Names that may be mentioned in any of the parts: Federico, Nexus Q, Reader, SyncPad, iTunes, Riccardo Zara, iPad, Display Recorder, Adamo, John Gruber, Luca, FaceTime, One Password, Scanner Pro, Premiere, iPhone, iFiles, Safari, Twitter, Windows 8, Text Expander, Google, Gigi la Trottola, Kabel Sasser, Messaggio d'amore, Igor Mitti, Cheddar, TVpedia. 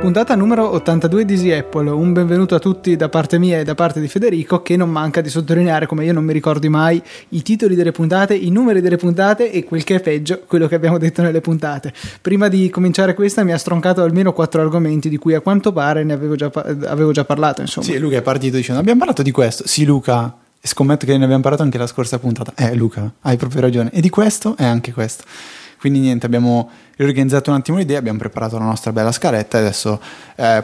Puntata numero 82 di Easy Apple, un benvenuto a tutti da parte mia e da parte di Federico, che non manca di sottolineare come io non mi ricordi mai i titoli delle puntate, i numeri delle puntate e, quel che è peggio, quello che abbiamo detto nelle puntate. Prima di cominciare questa mi ha stroncato almeno 4 argomenti di cui a quanto pare ne avevo già parlato, insomma. Sì, Luca è partito dicendo abbiamo parlato di questo, sì Luca, scommetto che ne abbiamo parlato anche la scorsa puntata, Luca hai proprio ragione, e di questo è anche questo. Quindi niente, abbiamo riorganizzato un attimo l'idea, abbiamo preparato la nostra bella scaletta e adesso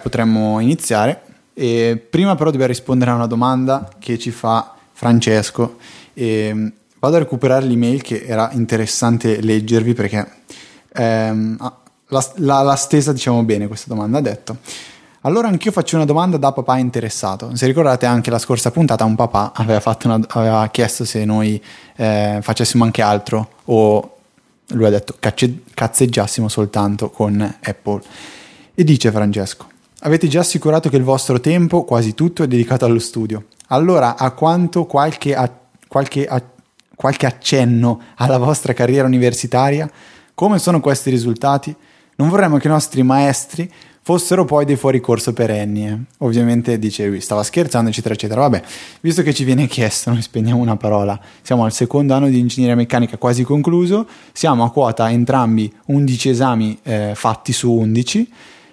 potremmo iniziare. E prima però dobbiamo rispondere a una domanda che ci fa Francesco. E vado a recuperare l'email che era interessante leggervi perché l'ha stesa, diciamo, bene questa domanda. Ha detto: allora anch'io faccio una domanda da papà interessato. Se ricordate anche la scorsa puntata un papà aveva chiesto se noi facessimo anche altro o... lui ha detto cazzeggiassimo soltanto con Apple. E dice Francesco: avete già assicurato che il vostro tempo, quasi tutto, è dedicato allo studio. Allora, a quanto qualche accenno alla vostra carriera universitaria? Come sono questi risultati? Non vorremmo che i nostri maestri fossero poi dei fuoricorso perenni. Ovviamente, dice lui, stava scherzando, eccetera eccetera. Vabbè, visto che ci viene chiesto, noi spendiamo una parola. Siamo al secondo anno di ingegneria meccanica quasi concluso, siamo a quota entrambi 11 esami fatti su 11,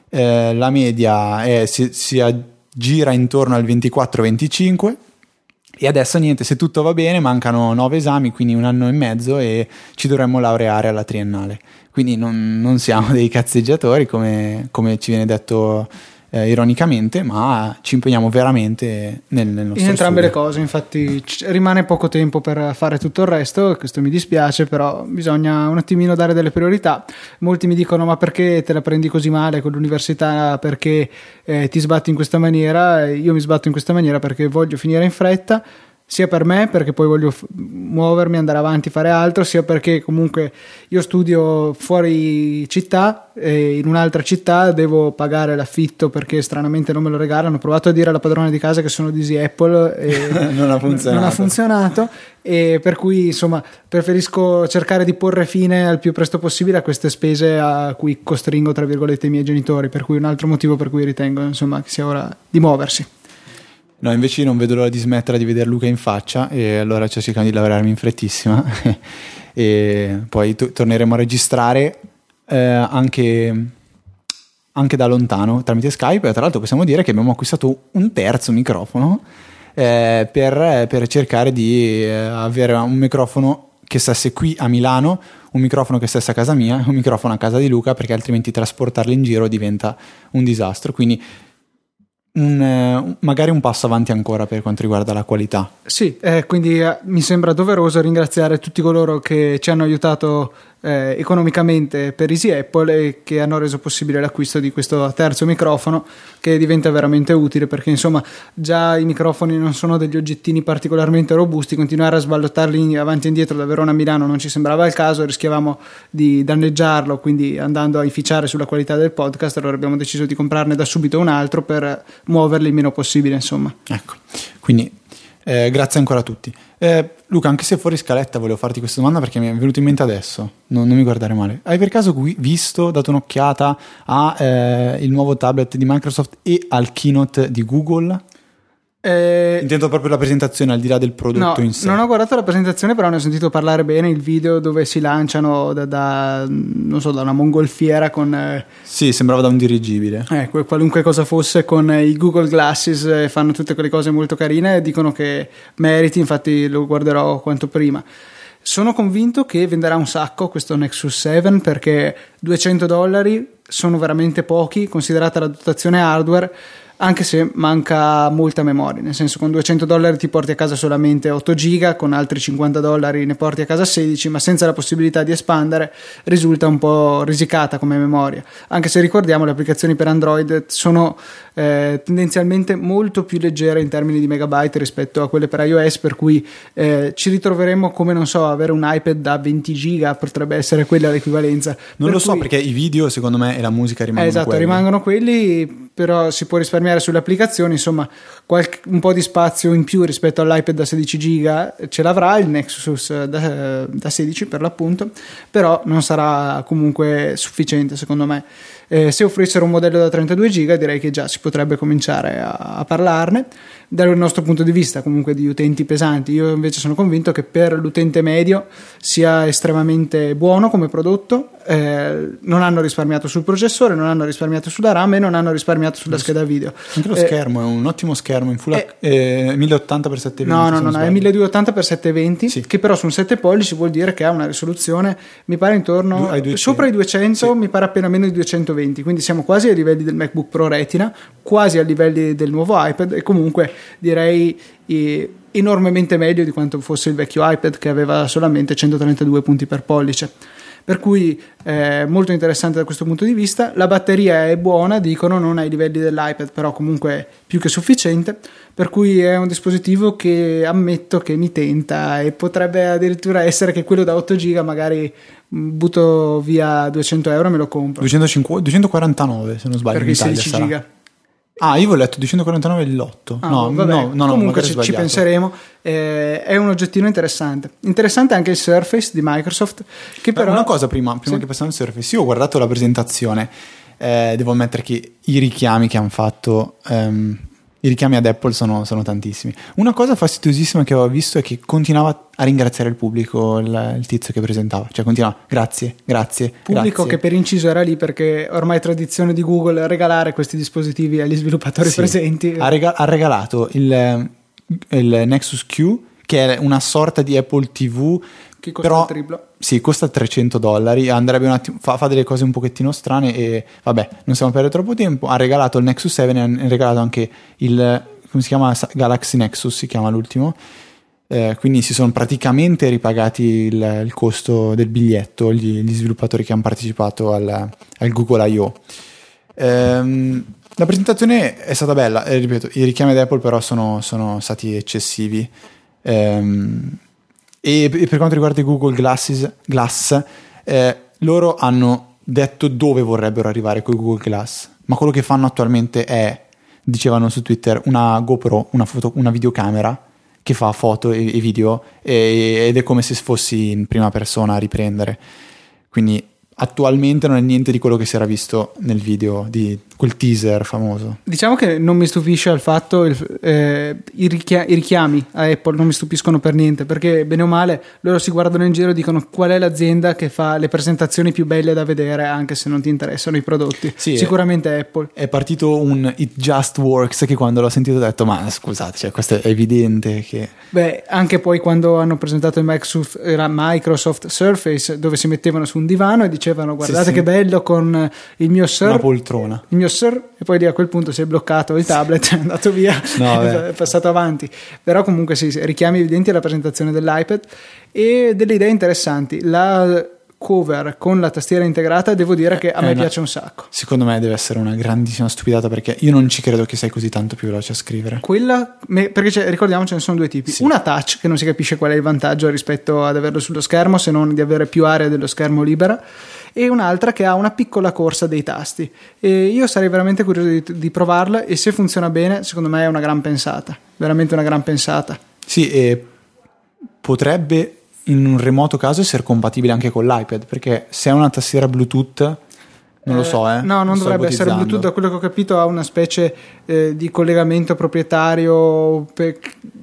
la media si aggira intorno al 24-25 e adesso niente, se tutto va bene mancano 9 esami, quindi un anno e mezzo e ci dovremmo laureare alla triennale. Quindi non siamo dei cazzeggiatori come ci viene detto ironicamente, ma ci impegniamo veramente nel nostro studio. In entrambe le cose, infatti rimane poco tempo per fare tutto il resto, questo mi dispiace, però bisogna un attimino dare delle priorità. Molti mi dicono: ma perché te la prendi così male con l'università, perché ti sbatti in questa maniera? Io mi sbatto in questa maniera perché voglio finire in fretta, sia per me perché poi voglio muovermi, andare avanti, fare altro, sia perché comunque io studio fuori città e in un'altra città devo pagare l'affitto perché stranamente non me lo regalano. Ho provato a dire alla padrona di casa che sono di Easy Apple e non ha funzionato e per cui insomma preferisco cercare di porre fine al più presto possibile a queste spese a cui costringo tra virgolette i miei genitori, per cui un altro motivo per cui ritengo insomma che sia ora di muoversi. No, invece non vedo l'ora di smettere di vedere Luca in faccia e allora cercando di lavorarmi in frettissima e poi torneremo a registrare anche da lontano tramite Skype. E tra l'altro possiamo dire che abbiamo acquistato un terzo microfono per cercare di avere un microfono che stesse qui a Milano, un microfono che stesse a casa mia, un microfono a casa di Luca, perché altrimenti trasportarli in giro diventa un disastro. Quindi magari un passo avanti ancora per quanto riguarda la qualità. Sì, quindi mi sembra doveroso ringraziare tutti coloro che ci hanno aiutato economicamente per Easy Apple e che hanno reso possibile l'acquisto di questo terzo microfono, che diventa veramente utile perché insomma già i microfoni non sono degli oggettini particolarmente robusti, continuare a sballottarli avanti e indietro da Verona a Milano non ci sembrava il caso, rischiavamo di danneggiarlo, quindi andando a inficiare sulla qualità del podcast. Allora abbiamo deciso di comprarne da subito un altro per muoverli il meno possibile, insomma. Ecco, quindi grazie ancora a tutti. Luca, anche se fuori scaletta volevo farti questa domanda perché mi è venuto in mente adesso, non mi guardare male. Hai per caso dato un'occhiata al nuovo tablet di Microsoft e al keynote di Google? Intendo proprio la presentazione, al di là del prodotto in sé. Non ho guardato la presentazione, però ne ho sentito parlare bene. Il video dove si lanciano da una mongolfiera con sì, sembrava da un dirigibile, qualunque cosa fosse, con i Google Glasses, fanno tutte quelle cose molto carine e dicono che meriti. Infatti lo guarderò quanto prima. Sono convinto che venderà un sacco questo Nexus 7 perché $200 sono veramente pochi considerata la dotazione hardware, anche se manca molta memoria, nel senso con $200 ti porti a casa solamente 8 giga, con altri $50 ne porti a casa 16, ma senza la possibilità di espandere risulta un po' risicata come memoria, anche se ricordiamo le applicazioni per Android sono tendenzialmente molto più leggere in termini di megabyte rispetto a quelle per iOS, per cui ci ritroveremo come, non so, avere un iPad da 20 giga potrebbe essere quella l'equivalenza. Non lo so perché i video secondo me e la musica rimangono quelli, però si può risparmiare risparmiare sulle applicazioni, insomma un po' di spazio in più rispetto all'iPad da 16 giga ce l'avrà il Nexus da 16 per l'appunto, però non sarà comunque sufficiente secondo me. Se offrissero un modello da 32 giga direi che già si potrebbe cominciare a parlarne dal nostro punto di vista, comunque di utenti pesanti. Io invece sono convinto che per l'utente medio sia estremamente buono come prodotto. Non hanno risparmiato sul processore, non hanno risparmiato sulla RAM e non hanno risparmiato sulla scheda video. Anche lo schermo è un ottimo schermo in full 1080x720. No, è 1280x720, sì. Che però su un 7 pollici vuol dire che ha una risoluzione mi pare intorno sopra i 200, sì. Mi pare appena meno di 220, quindi siamo quasi ai livelli del MacBook Pro Retina, quasi ai livelli del nuovo iPad e comunque direi enormemente meglio di quanto fosse il vecchio iPad che aveva solamente 132 punti per pollice, per cui molto interessante da questo punto di vista. La batteria è buona, dicono, non ai livelli dell'iPad però comunque più che sufficiente, per cui è un dispositivo che ammetto che mi tenta e potrebbe addirittura essere che quello da 8 giga magari butto via €200 e me lo compro. 249 se non sbaglio, perché in Italia 16 sarà. Giga. Ah, io ho letto 249 l'8. No, comunque ci penseremo. È un oggettino interessante anche il Surface di Microsoft, che però... una cosa prima sì. Che passiamo al Surface, io ho guardato la presentazione, devo ammettere che i richiami che hanno fatto, i richiami ad Apple sono tantissimi. Una cosa fastidiosissima che avevo visto è che continuava a ringraziare il pubblico il tizio che presentava, cioè continuava grazie pubblico, grazie. Che per inciso era lì perché ormai è tradizione di Google regalare questi dispositivi agli sviluppatori, sì. Presenti ha regalato il Nexus Q, che è una sorta di Apple TV che costa però, il triplo. Sì, costa $300, andrebbe un attimo, fa delle cose un pochettino strane e vabbè, non stiamo a perdere troppo tempo. Ha regalato il Nexus 7 e ha regalato anche il, come si chiama, Galaxy Nexus si chiama l'ultimo, quindi si sono praticamente ripagati il costo del biglietto gli sviluppatori che hanno partecipato al Google I.O. La presentazione è stata bella, ripeto, i richiami ad Apple però sono stati eccessivi. E per quanto riguarda i Google Glass, loro hanno detto dove vorrebbero arrivare con Google Glass, ma quello che fanno attualmente è, dicevano su Twitter, una GoPro, una videocamera che fa foto e video ed è come se fossi in prima persona a riprendere, quindi attualmente non è niente di quello che si era visto nel video di quel teaser famoso. Diciamo che non mi stupisce al fatto i richiami a Apple non mi stupiscono per niente, perché bene o male loro si guardano in giro e dicono qual è l'azienda che fa le presentazioni più belle da vedere anche se non ti interessano i prodotti, sì, sicuramente Apple. È partito un It Just Works che quando l'ho sentito ho detto ma scusate, cioè, questo è evidente che... Beh, anche poi quando hanno presentato il Microsoft Surface, dove si mettevano su un divano e dicevano guardate sì. Che bello con il mio una poltrona, il mio e poi lì a quel punto si è bloccato il tablet, sì. È andato via, no, è passato avanti, però comunque sì, richiami evidenti alla presentazione dell'iPad e delle idee interessanti. La cover con la tastiera integrata devo dire che a me piace un sacco. Secondo me deve essere una grandissima stupidata, perché io non ci credo che sei così tanto più veloce a scrivere quella, perché ricordiamo ce ne sono due tipi, sì. Una touch che non si capisce qual è il vantaggio rispetto ad averlo sullo schermo se non di avere più area dello schermo libera, e un'altra che ha una piccola corsa dei tasti, e io sarei veramente curioso di provarla e se funziona bene secondo me è una gran pensata, veramente una gran pensata, sì. E potrebbe in un remoto caso essere compatibile anche con l'iPad, perché se è una tastiera Bluetooth non lo so, non dovrebbe essere Bluetooth, da quello che ho capito ha una specie di collegamento proprietario,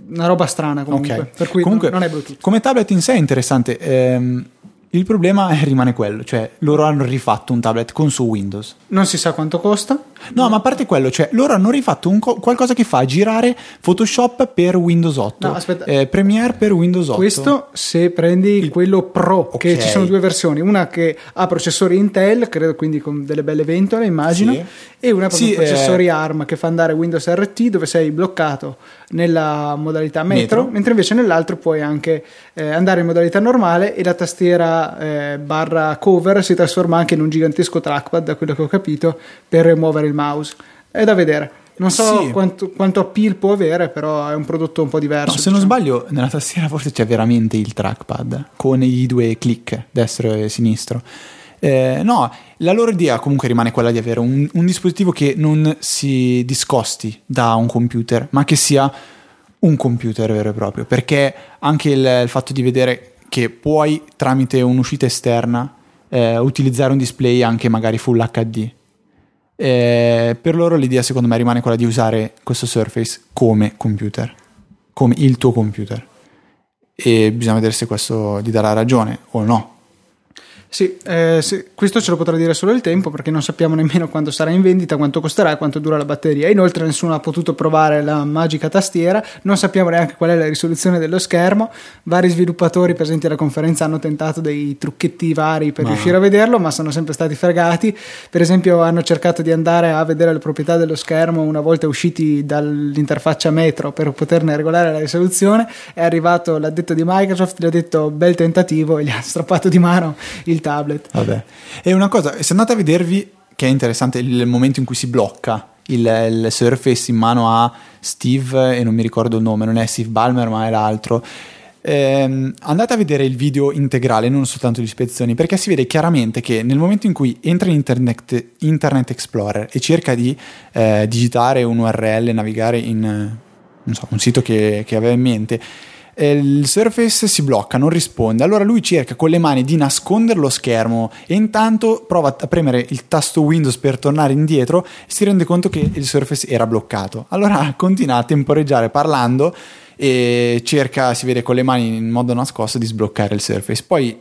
una roba strana comunque, okay. Per cui comunque, non è Bluetooth. Come tablet in sé è interessante, il problema rimane quello, cioè loro hanno rifatto un tablet con su Windows, non si sa quanto costa, no, ma a parte quello, cioè loro hanno rifatto qualcosa che fa girare Photoshop per Windows 8, no, aspetta. Premiere per Windows 8, questo se prendi quello Pro, okay. Che ci sono due versioni, una che ha processori Intel, credo, quindi con delle belle ventole immagino, sì. E una con processori ARM che fa andare Windows RT, dove sei bloccato nella modalità metro. Mentre invece nell'altro puoi anche andare in modalità normale e la tastiera barra cover si trasforma anche in un gigantesco trackpad, da quello che ho capito, per muovere il mouse. È da vedere, non so sì. quanto appeal può avere, però è un prodotto un po' diverso, no, se non sbaglio nella tastiera forse c'è veramente il trackpad con i due click destro e sinistro, No, la loro idea comunque rimane quella di avere un dispositivo che non si discosti da un computer, ma che sia un computer vero e proprio, perché anche il fatto di vedere che puoi tramite un'uscita esterna utilizzare un display anche magari full HD, per loro l'idea secondo me rimane quella di usare questo Surface come computer, come il tuo computer, e bisogna vedere se questo gli darà ragione o no. Sì, questo ce lo potrà dire solo il tempo, perché non sappiamo nemmeno quando sarà in vendita, quanto costerà, quanto dura la batteria. Inoltre nessuno ha potuto provare la magica tastiera, non sappiamo neanche qual è la risoluzione dello schermo. Vari sviluppatori presenti alla conferenza hanno tentato dei trucchetti vari per riuscire a vederlo, ma sono sempre stati fregati. Per esempio hanno cercato di andare a vedere le proprietà dello schermo una volta usciti dall'interfaccia metro per poterne regolare la risoluzione. È arrivato l'addetto di Microsoft, gli ha detto bel tentativo e gli ha strappato di mano il tablet. Vabbè. E una cosa, se andate a vedervi, che è interessante il momento in cui si blocca il Surface in mano a Steve, e non mi ricordo il nome, non è Steve Ballmer ma è l'altro, andate a vedere il video integrale, non soltanto le ispezioni, perché si vede chiaramente che nel momento in cui entra in Internet Explorer e cerca di digitare un URL, navigare in non so, un sito che aveva in mente, il Surface si blocca, non risponde. Allora lui cerca con le mani di nascondere lo schermo e intanto prova a premere il tasto Windows per tornare indietro, si rende conto che il Surface era bloccato. Allora continua a temporeggiare parlando e cerca, si vede con le mani in modo nascosto, di sbloccare il Surface. Poi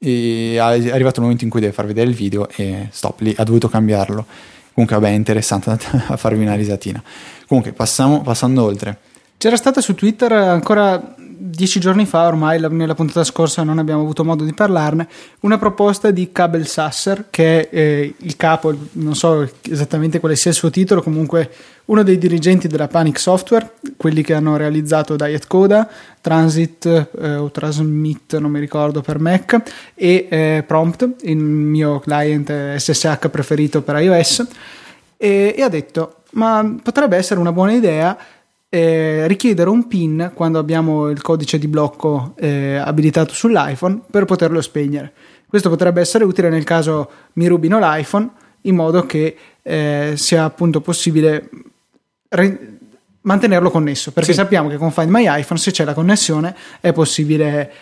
è arrivato il momento in cui deve far vedere il video e stop, lì ha dovuto cambiarlo. Comunque vabbè, è interessante, andate a farvi una risatina. Comunque passando oltre. C'era stata su Twitter ancora 10 giorni fa, ormai nella puntata scorsa non abbiamo avuto modo di parlarne, una proposta di Kabel Sasser, che è il capo, non so esattamente quale sia il suo titolo, comunque uno dei dirigenti della Panic Software, quelli che hanno realizzato Diet Coda, Transit o Transmit, non mi ricordo, per Mac, e Prompt, il mio client SSH preferito per iOS, e ha detto ma potrebbe essere una buona idea richiedere un PIN quando abbiamo il codice di blocco abilitato sull'iPhone per poterlo spegnere. Questo potrebbe essere utile nel caso mi rubino l'iPhone, in modo che sia appunto possibile mantenerlo connesso, perché sappiamo che con Find My iPhone, se c'è la connessione, è possibile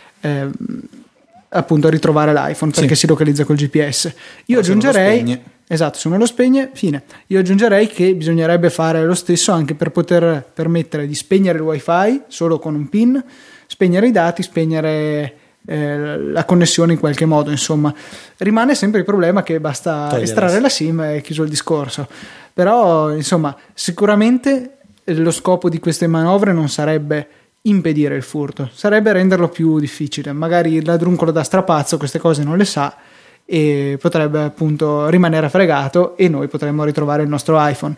appunto ritrovare l'iPhone, perché si localizza col GPS. Io aggiungerei, esatto, se uno lo spegne, fine. Io aggiungerei che bisognerebbe fare lo stesso anche per poter permettere di spegnere il wifi solo con un PIN, spegnere i dati, spegnere la connessione in qualche modo. Insomma, rimane sempre il problema che basta estrarre la SIM e chiuso il discorso. Però insomma, sicuramente lo scopo di queste manovre non sarebbe impedire il furto, sarebbe renderlo più difficile. Magari il ladruncolo da strapazzo queste cose non le sa e potrebbe appunto rimanere fregato, e noi potremmo ritrovare il nostro iPhone.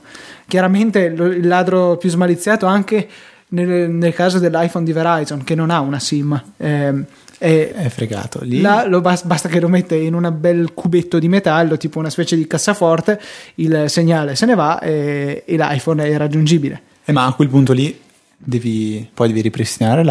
Chiaramente il ladro più smaliziato, anche nel caso dell'iPhone di Verizon, che non ha una SIM, è fregato lì. Basta che lo mette in un bel cubetto di metallo, tipo una specie di cassaforte, il segnale se ne va e l'iPhone è irraggiungibile. Ma a quel punto lì devi ripristinare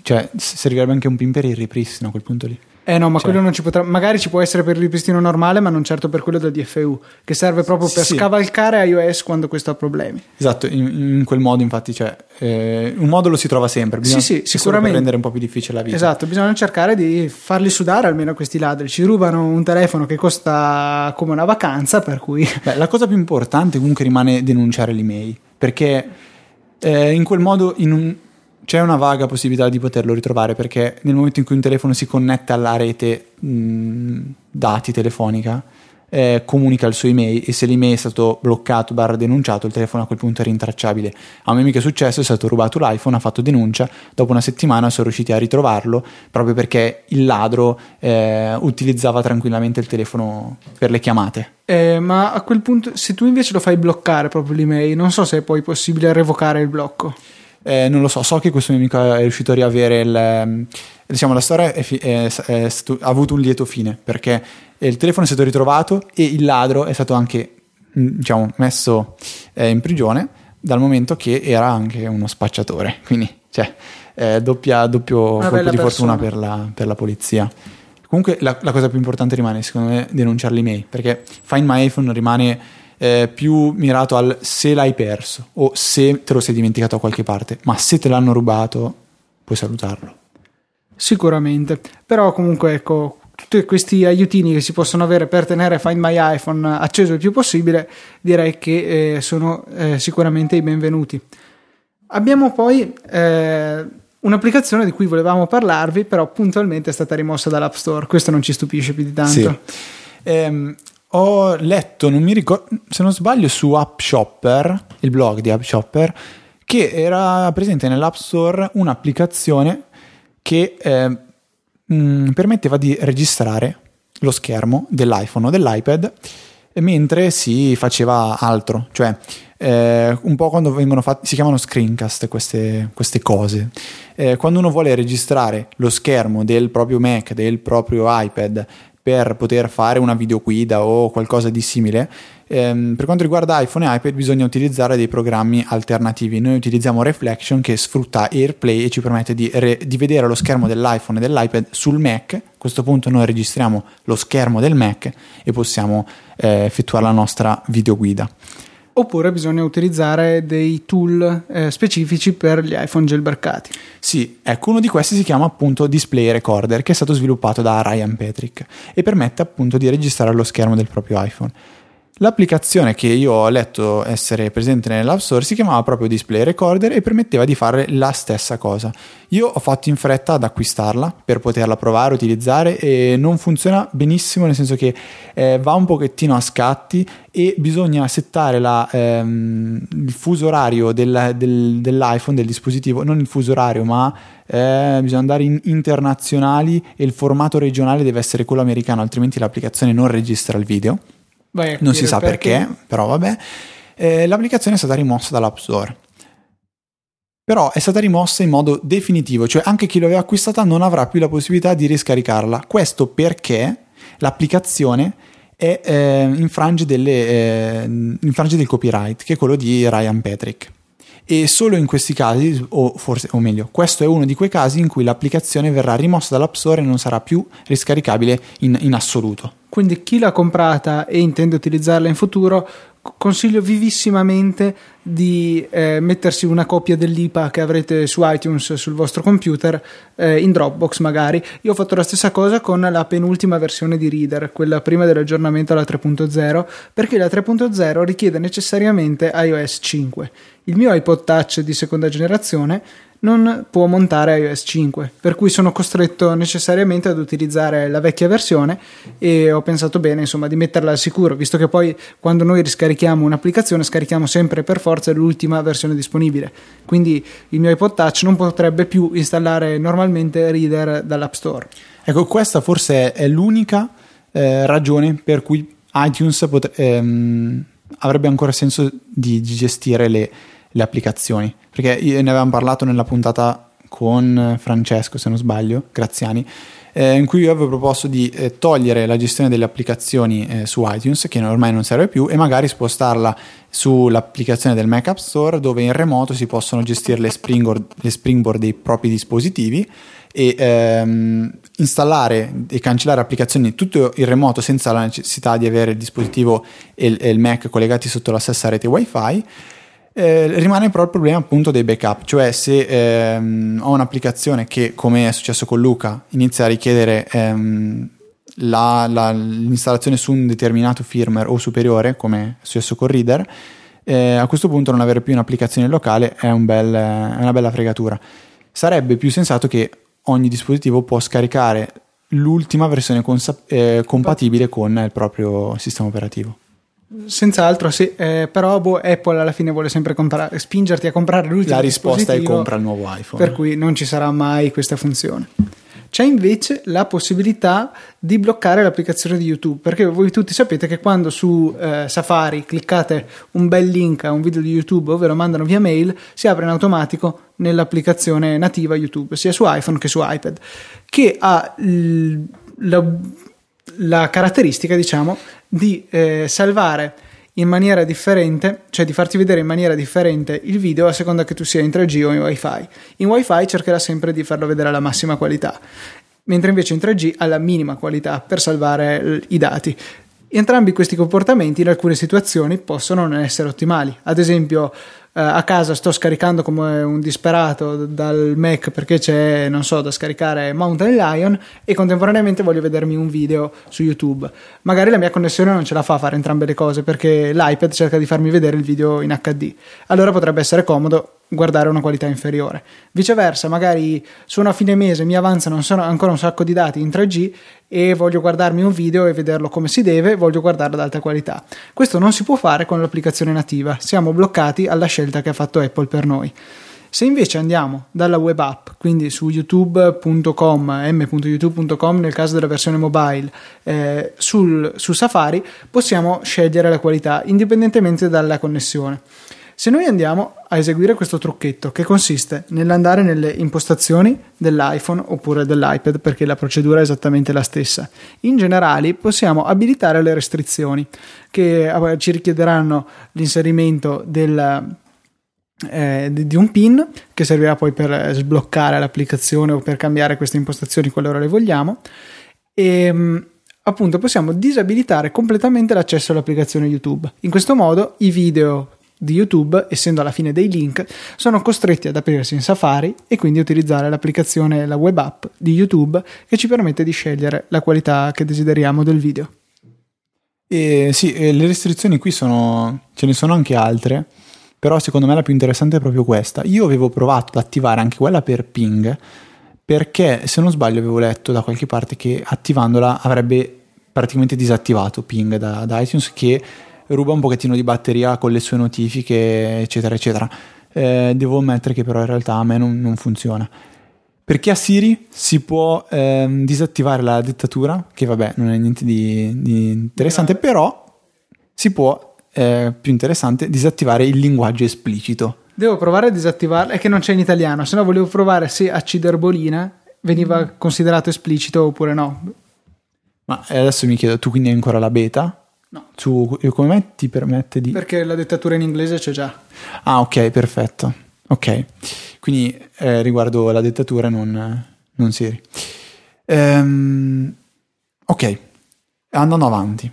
cioè servirebbe anche un PIN per il ripristino a quel punto lì. No, ma quello non ci potrà, magari ci può essere per il ripristino normale, ma non certo per quello del DFU, che serve proprio per scavalcare iOS quando questo ha problemi. Esatto, in quel modo infatti, un modo lo si trova sempre, bisogna sicuramente per rendere un po' più difficile la vita. Esatto, bisogna cercare di farli sudare almeno questi ladri. Ci rubano un telefono che costa come una vacanza, per cui la cosa più importante comunque rimane denunciare l'email, perché in quel modo c'è una vaga possibilità di poterlo ritrovare, perché nel momento in cui un telefono si connette alla rete dati telefonica, comunica il suo email, e se l'email è stato bloccato / denunciato, il telefono a quel punto è rintracciabile. A me mica è successo, è stato rubato l'iPhone, ha fatto denuncia, dopo una settimana sono riusciti a ritrovarlo, proprio perché il ladro utilizzava tranquillamente il telefono per le chiamate. Ma a quel punto, se tu invece lo fai bloccare proprio l'email, non so se è poi possibile revocare il blocco. Non lo so, che questo mio amico è riuscito a riavere la storia ha avuto un lieto fine, perché il telefono è stato ritrovato e il ladro è stato anche messo in prigione, dal momento che era anche uno spacciatore, quindi doppio colpo di fortuna per la polizia. Comunque la cosa più importante rimane, secondo me, denunciare l'email, perché Find My iPhone rimane più mirato al se l'hai perso o se te lo sei dimenticato a qualche parte, ma se te l'hanno rubato puoi salutarlo. Sicuramente, però comunque ecco, tutti questi aiutini che si possono avere per tenere Find My iPhone acceso il più possibile, direi che sono sicuramente i benvenuti. Abbiamo poi... un'applicazione di cui volevamo parlarvi, però puntualmente è stata rimossa dall'App Store. Questo non ci stupisce più di tanto. Sì. Ho letto, non mi ricordo, se non sbaglio, su App Shopper, il blog di App Shopper, che era presente nell'App Store un'applicazione che permetteva di registrare lo schermo dell'iPhone o dell'iPad mentre si faceva altro, cioè un po' quando vengono fatti, si chiamano screencast queste cose, quando uno vuole registrare lo schermo del proprio Mac, del proprio iPad per poter fare una videoguida o qualcosa di simile. Per quanto riguarda iPhone e iPad bisogna utilizzare dei programmi alternativi. Noi utilizziamo Reflection, che sfrutta AirPlay e ci permette di vedere lo schermo dell'iPhone e dell'iPad sul Mac. A questo punto noi registriamo lo schermo del Mac e possiamo effettuare la nostra videoguida. Oppure bisogna utilizzare dei tool specifici per gli iPhone jailbreakati. Sì, ecco, uno di questi si chiama appunto Display Recorder, che è stato sviluppato da Ryan Patrick e permette appunto di registrare lo schermo del proprio iPhone. L'applicazione che io ho letto essere presente nell'App Store si chiamava proprio Display Recorder e permetteva di fare la stessa cosa. Io ho fatto in fretta ad acquistarla per poterla provare, utilizzare, e non funziona benissimo, nel senso che va un pochettino a scatti e bisogna settare il fuso orario dell'iPhone, del dispositivo, non il fuso orario, ma bisogna andare in internazionali e il formato regionale deve essere quello americano, altrimenti l'applicazione non registra il video. Vai, non si sa perché, però vabbè. L'applicazione è stata rimossa dall'App Store, però è stata rimossa in modo definitivo, cioè anche chi l'aveva acquistata non avrà più la possibilità di riscaricarla. Questo perché l'applicazione è infrange del copyright, che è quello di Ryan Patrick, e solo in questi casi, o meglio, questo è uno di quei casi in cui l'applicazione verrà rimossa dall'App Store e non sarà più riscaricabile in assoluto. Quindi chi l'ha comprata e intende utilizzarla in futuro, consiglio vivissimamente di mettersi una copia dell'IPA che avrete su iTunes sul vostro computer in Dropbox magari. Io ho fatto la stessa cosa con la penultima versione di Reader, quella prima dell'aggiornamento alla 3.0, perché la 3.0 richiede necessariamente iOS 5. Il mio iPod Touch di seconda generazione non può montare iOS 5, per cui sono costretto necessariamente ad utilizzare la vecchia versione, e ho pensato bene, insomma, di metterla al sicuro, visto che poi quando noi riscarichiamo un'applicazione scarichiamo sempre per forza l'ultima versione disponibile. Quindi il mio iPod Touch non potrebbe più installare normalmente Reader dall'App Store. Ecco, questa forse è l'unica ragione per cui iTunes avrebbe ancora senso di gestire le applicazioni, perché ne avevamo parlato nella puntata con Francesco, se non sbaglio, Graziani, in cui io avevo proposto di togliere la gestione delle applicazioni su iTunes, che ormai non serve più, e magari spostarla sull'applicazione del Mac App Store, dove in remoto si possono gestire le springboard dei propri dispositivi e installare e cancellare applicazioni tutto in remoto, senza la necessità di avere il dispositivo e il Mac collegati sotto la stessa rete Wi-Fi. Rimane però il problema appunto dei backup, cioè se ho un'applicazione che, come è successo con Luca, inizia a richiedere l'installazione su un determinato firmware o superiore, come è successo con Reader, a questo punto non avere più un'applicazione locale è una bella fregatura. Sarebbe più sensato che ogni dispositivo può scaricare l'ultima versione compatibile con il proprio sistema operativo. Senz'altro sì, però Apple alla fine vuole sempre spingerti a comprare l'ultimo dispositivo. La risposta è: compra il nuovo iPhone. Per cui non ci sarà mai questa funzione. C'è invece la possibilità di bloccare l'applicazione di YouTube, perché voi tutti sapete che quando su Safari cliccate un bel link a un video di YouTube o ve lo mandano via mail, si apre in automatico nell'applicazione nativa YouTube, sia su iPhone che su iPad, che ha la caratteristica, diciamo, di salvare in maniera differente, cioè di farti vedere in maniera differente il video a seconda che tu sia in 3G o in Wi-Fi. In Wi-Fi cercherà sempre di farlo vedere alla massima qualità. mentre invece in 3G ha la minima qualità per salvare i dati. Entrambi questi comportamenti in alcune situazioni possono non essere ottimali. Ad esempio, a casa sto scaricando come un disperato dal Mac perché c'è, non so, da scaricare Mountain Lion e contemporaneamente voglio vedermi un video su YouTube. Magari la mia connessione non ce la fa a fare entrambe le cose perché l'iPad cerca di farmi vedere il video in HD. Allora potrebbe essere comodo guardare una qualità inferiore. Viceversa, magari sono a fine mese, mi avanzano ancora un sacco di dati in 3G e voglio guardarmi un video e vederlo come si deve, voglio guardarlo ad alta qualità. Questo non si può fare con l'applicazione nativa, siamo bloccati alla scelta che ha fatto Apple per noi. Se invece andiamo dalla web app, quindi su youtube.com, m.youtube.com nel caso della versione mobile, su Safari, possiamo scegliere la qualità indipendentemente dalla connessione. Se noi andiamo a eseguire questo trucchetto, che consiste nell'andare nelle impostazioni dell'iPhone oppure dell'iPad, perché la procedura è esattamente la stessa, in generali possiamo abilitare le restrizioni che ci richiederanno l'inserimento di un PIN che servirà poi per sbloccare l'applicazione o per cambiare queste impostazioni qualora le vogliamo, e appunto possiamo disabilitare completamente l'accesso all'applicazione YouTube. In questo modo i video di YouTube, essendo alla fine dei link, sono costretti ad aprirsi in Safari e quindi utilizzare l'applicazione, la web app di YouTube, che ci permette di scegliere la qualità che desideriamo del video. E sì, le restrizioni qui ce ne sono anche altre, però secondo me la più interessante è proprio questa. Io avevo provato ad attivare anche quella per ping, perché se non sbaglio avevo letto da qualche parte che attivandola avrebbe praticamente disattivato ping da iTunes, che ruba un pochettino di batteria con le sue notifiche eccetera eccetera. Devo ammettere che però in realtà a me non funziona. Per chi ha Siri si può disattivare la dettatura, che vabbè non è niente di interessante, no. Però si può, più interessante, disattivare il linguaggio esplicito. Devo provare a disattivarla, è che non c'è in italiano, se no volevo provare se a Ciderbolina veniva considerato esplicito oppure no. Ma adesso mi chiedo, tu quindi hai ancora la beta? No. Come ti permette di... Perché la dettatura in inglese c'è già. Ah, ok, perfetto. Ok, quindi riguardo la dettatura non Siri. Ok, andando avanti.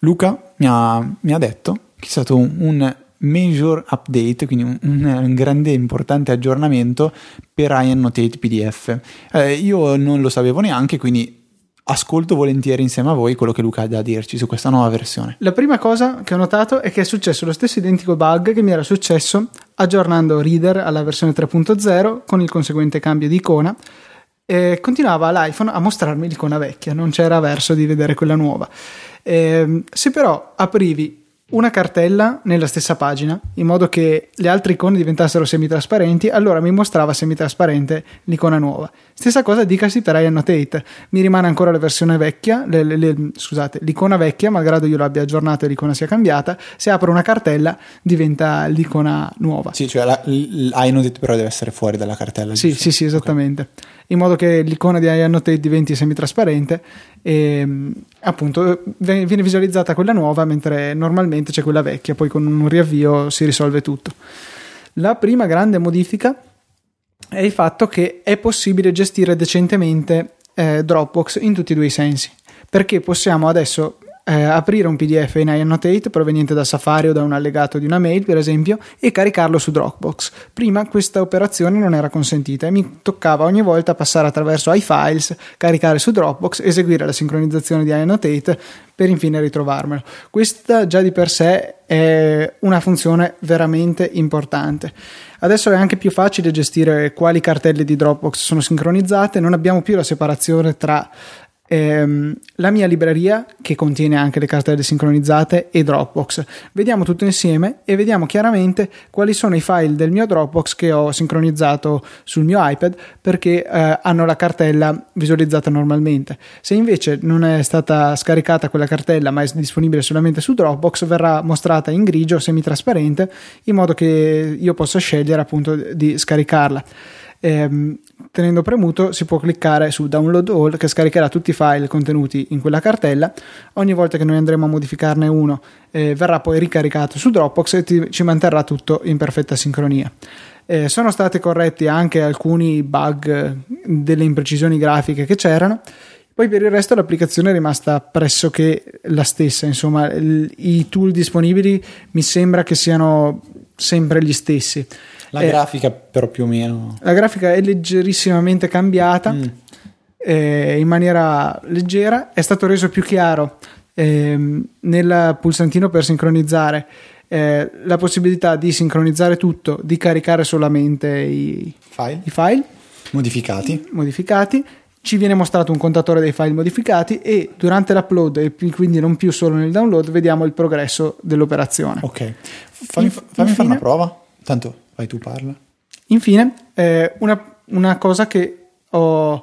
Luca mi ha detto che è stato un major update, quindi un grande importante aggiornamento per iAnnotate PDF. Io non lo sapevo neanche, quindi ascolto volentieri insieme a voi quello che Luca ha da dirci su questa nuova versione. La prima cosa che ho notato è che è successo lo stesso identico bug che mi era successo aggiornando Reader alla versione 3.0 con il conseguente cambio di icona. Continuava l'iPhone a mostrarmi l'icona vecchia, non c'era verso di vedere quella nuova. Se però aprivi una cartella nella stessa pagina, in modo che le altre icone diventassero semitrasparenti, allora mi mostrava semitrasparente l'icona nuova. Stessa cosa dicasi per iAnnotate, mi rimane ancora la versione vecchia, l'icona vecchia, malgrado io l'abbia aggiornata e l'icona sia cambiata. Se apro una cartella diventa l'icona nuova. Sì, cioè iAnnotate però deve essere fuori dalla cartella. Sì, giusto? Sì, esattamente. Okay. In modo che l'icona di iAnnotate diventi semitrasparente e appunto viene visualizzata quella nuova mentre normalmente c'è quella vecchia, poi con un riavvio si risolve tutto. La prima grande modifica è il fatto che è possibile gestire decentemente Dropbox in tutti e due i sensi, perché possiamo adesso aprire un PDF in iAnnotate proveniente da Safari o da un allegato di una mail per esempio e caricarlo su Dropbox. Prima questa operazione non era consentita e mi toccava ogni volta passare attraverso iFiles, caricare su Dropbox, eseguire la sincronizzazione di iAnnotate per infine ritrovarmelo. Questa già di per sé è una funzione veramente importante. Adesso è anche più facile gestire quali cartelle di Dropbox sono sincronizzate, non abbiamo più la separazione tra la mia libreria, che contiene anche le cartelle sincronizzate, e Dropbox. Vediamo tutto insieme e vediamo chiaramente quali sono i file del mio Dropbox che ho sincronizzato sul mio iPad, perché hanno la cartella visualizzata normalmente. Se invece non è stata scaricata quella cartella ma è disponibile solamente su Dropbox, verrà mostrata in grigio semitrasparente, in modo che io possa scegliere appunto di scaricarla. Tenendo premuto si può cliccare su Download All, che scaricherà tutti i file contenuti in quella cartella. Ogni volta che noi andremo a modificarne uno verrà poi ricaricato su Dropbox e ci manterrà tutto in perfetta sincronia. Sono state corretti anche alcuni bug delle imprecisioni grafiche che c'erano. Poi per il resto l'applicazione è rimasta pressoché la stessa, insomma i tool disponibili mi sembra che siano sempre gli stessi. La grafica però più o meno. La grafica è leggerissimamente cambiata in maniera leggera, è stato reso più chiaro nel pulsantino per sincronizzare la possibilità di sincronizzare tutto, di caricare solamente i file modificati. Ci viene mostrato un contatore dei file modificati e durante l'upload, e quindi non più solo nel download, vediamo il progresso dell'operazione. Ok, fammi fare una prova, tanto vai tu, parla. Infine una cosa che ho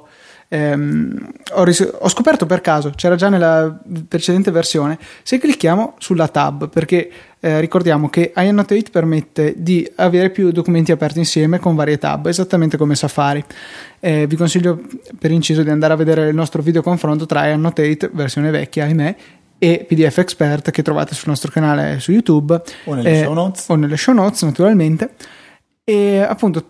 scoperto per caso, c'era già nella precedente versione, se clicchiamo sulla tab, perché ricordiamo che iAnnotate permette di avere più documenti aperti insieme con varie tab, esattamente come Safari. Vi consiglio per inciso di andare a vedere il nostro video confronto tra iAnnotate versione vecchia, ahimè, e PDF Expert, che trovate sul nostro canale su YouTube o nelle show notes, naturalmente. E appunto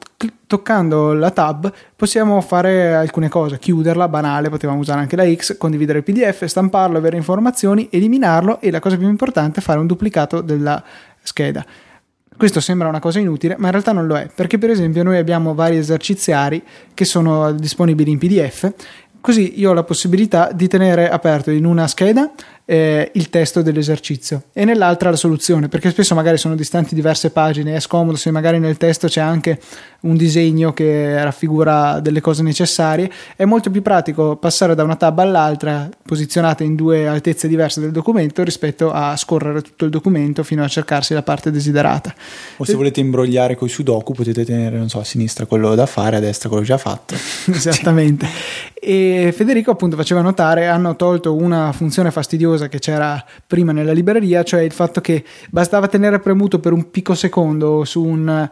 toccando la tab possiamo fare alcune cose, chiuderla, banale, potevamo usare anche la X, condividere il PDF, stamparlo, avere informazioni, eliminarlo e la cosa più importante, fare un duplicato della scheda. Questo sembra una cosa inutile, ma in realtà non lo è, perché per esempio noi abbiamo vari eserciziari che sono disponibili in PDF, così io ho la possibilità di tenere aperto in una scheda il testo dell'esercizio e nell'altra la soluzione, perché spesso magari sono distanti diverse pagine, è scomodo se magari nel testo c'è anche un disegno che raffigura delle cose necessarie. È molto più pratico passare da una tab all'altra posizionate in due altezze diverse del documento rispetto a scorrere tutto il documento fino a cercarsi la parte desiderata. O se volete imbrogliare coi sudoku potete tenere, non so, a sinistra quello da fare, a destra quello già fatto. Esattamente. E Federico appunto faceva notare, hanno tolto una funzione fastidiosa che c'era prima nella libreria, cioè il fatto che bastava tenere premuto per un picosecondo su una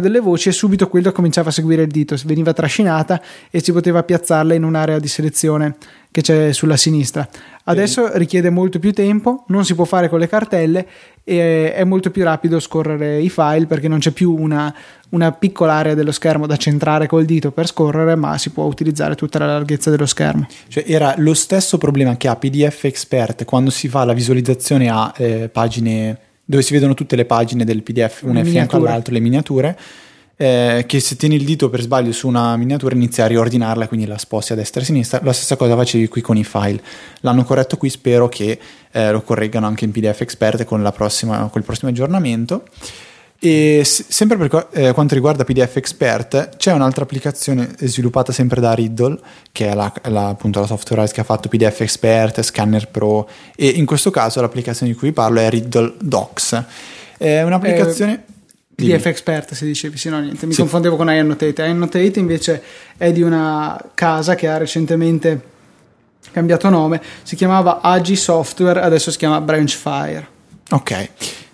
delle voci e subito quello cominciava a seguire il dito, veniva trascinata e si poteva piazzarla in un'area di selezione che c'è sulla sinistra. Adesso richiede molto più tempo, non si può fare con le cartelle e è molto più rapido scorrere i file, perché non c'è più una piccola area dello schermo da centrare col dito per scorrere, ma si può utilizzare tutta la larghezza dello schermo. Cioè era lo stesso problema che ha PDF Expert quando si fa la visualizzazione a pagine dove si vedono tutte le pagine del PDF una fianco all'altro, le miniature, che se tieni il dito per sbaglio su una miniatura inizia a riordinarla, quindi la sposti a destra e a sinistra. La stessa cosa facevi qui con i file, l'hanno corretto qui, spero che lo correggano anche in PDF Expert con col prossimo aggiornamento. E sempre per quanto riguarda PDF Expert, c'è un'altra applicazione sviluppata sempre da Readdle, che è appunto la software house che ha fatto PDF Expert, Scanner Pro, e in questo caso l'applicazione di cui vi parlo è Readdle Docs. È un'applicazione PDF Expert, si dicevi, sì, no, niente, mi confondevo con iAnnotate. iAnnotate invece è di una casa che ha recentemente cambiato nome, si chiamava AG Software, adesso si chiama Branchfire. Ok.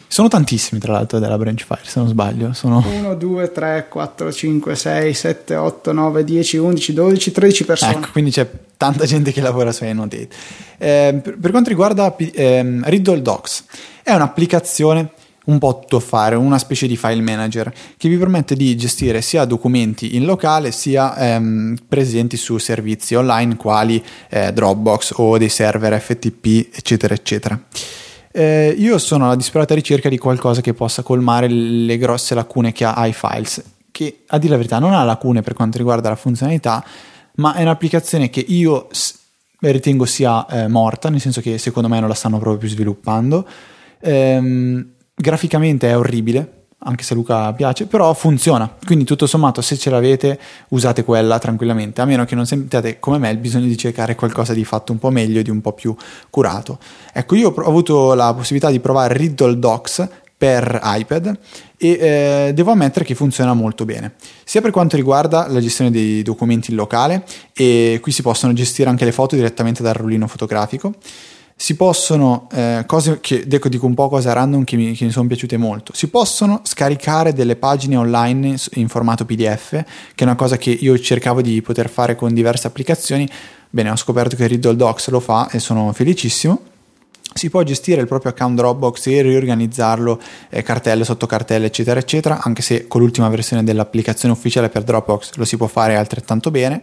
Sono tantissimi tra l'altro della Branchfire, se non sbaglio. Sono 1, 2, 3, 4, 5, 6, 7, 8, 9, 10, 11, 12, 13 persone. Ecco, quindi c'è tanta gente che lavora su iAnnotate. Per quanto riguarda Readdle Docs, è un'applicazione un po' tuttofare, una specie di file manager che vi permette di gestire sia documenti in locale sia presenti su servizi online quali Dropbox o dei server FTP, eccetera eccetera. Io sono alla disperata ricerca di qualcosa che possa colmare le grosse lacune che ha iFiles, che a dire la verità non ha lacune per quanto riguarda la funzionalità, ma è un'applicazione che io ritengo sia morta, nel senso che secondo me non la stanno proprio più sviluppando. Graficamente è orribile, anche se Luca piace, però funziona, quindi tutto sommato se ce l'avete usate quella tranquillamente, a meno che non sentiate come me il bisogno di cercare qualcosa di fatto un po' meglio e di un po' più curato. Ecco, io ho avuto la possibilità di provare Readdle Docs per iPad e devo ammettere che funziona molto bene, sia per quanto riguarda la gestione dei documenti in locale, e qui si possono gestire anche le foto direttamente dal rullino fotografico. Si possono, cose che dico un po' cose random che mi sono piaciute molto, si possono scaricare delle pagine online in formato PDF, che è una cosa che io cercavo di poter fare con diverse applicazioni. Bene, ho scoperto che Readdle Docs lo fa e sono felicissimo. si può gestire il proprio account Dropbox e riorganizzarlo cartelle sotto cartelle eccetera eccetera, anche se con l'ultima versione dell'applicazione ufficiale per Dropbox lo si può fare altrettanto bene.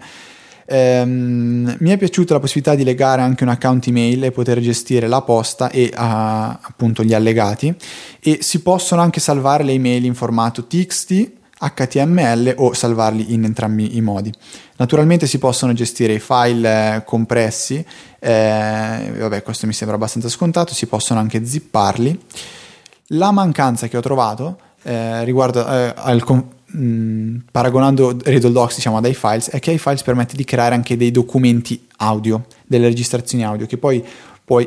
Mi è piaciuta la possibilità di legare anche un account email e poter gestire la posta e appunto gli allegati, e si possono anche salvare le email in formato txt, HTML o salvarli in entrambi i modi. Naturalmente si possono gestire i file compressi, vabbè, questo mi sembra abbastanza scontato, si possono anche zipparli. La mancanza che ho trovato riguardo al paragonando Readdle Docs diciamo ad iFiles, è che iFiles permette di creare anche dei documenti audio, delle registrazioni audio che poi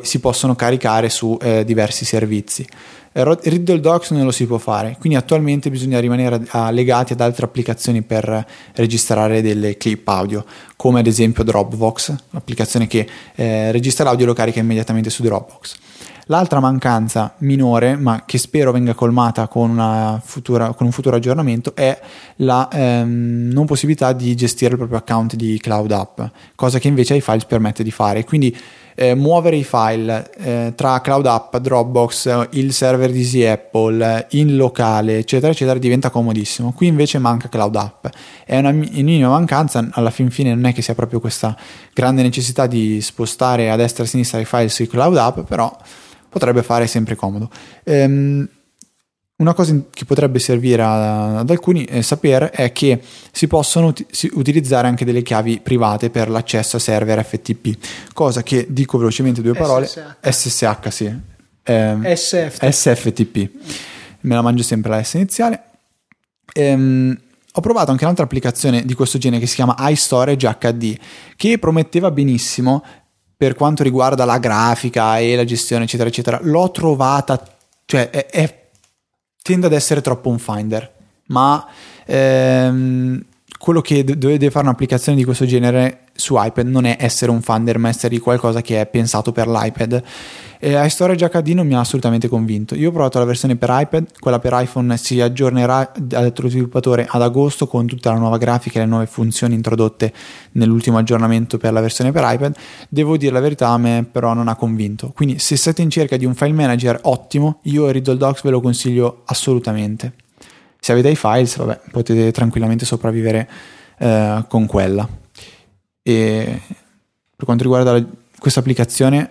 si possono caricare su diversi servizi. Readdle Docs non lo si può fare, quindi attualmente bisogna rimanere legati ad altre applicazioni per registrare delle clip audio, come ad esempio Dropbox, l'applicazione che registra l'audio e lo carica immediatamente su Dropbox. L'altra mancanza minore, ma che spero venga colmata con un futuro aggiornamento, è la non possibilità di gestire il proprio account di CloudApp, cosa che invece iFiles permette di fare. Quindi muovere i file tra CloudApp, Dropbox, il server di Z Apple, in locale, eccetera, eccetera, diventa comodissimo. Qui invece manca CloudApp. È una minima mancanza, alla fin fine non è che sia proprio questa grande necessità di spostare a destra e a sinistra i file su CloudApp, però potrebbe fare sempre comodo. Una cosa che potrebbe servire ad alcuni sapere è che si possono utilizzare anche delle chiavi private per l'accesso a server FTP, cosa che, dico velocemente due parole, SSH sì. SFTP, me la mangio sempre la S iniziale. Ho provato anche un'altra applicazione di questo genere che si chiama iStorage HD, che prometteva benissimo per quanto riguarda la grafica e la gestione eccetera eccetera. L'ho trovata, cioè tende ad essere troppo un Finder, ma quello che deve fare un'applicazione di questo genere su iPad non è essere un Finder, ma essere qualcosa che è pensato per l'iPad. iStorage HD non mi ha assolutamente convinto. Io ho provato la versione per iPad, quella per iPhone si aggiornerà dal sviluppatore ad agosto con tutta la nuova grafica e le nuove funzioni introdotte nell'ultimo aggiornamento per la versione per iPad. Devo dire la verità, a me però non ha convinto. Quindi se siete in cerca di un file manager ottimo, io Readdle Docs ve lo consiglio assolutamente. Se avete iFiles, vabbè, potete tranquillamente sopravvivere con quella. E per quanto riguarda questa applicazione,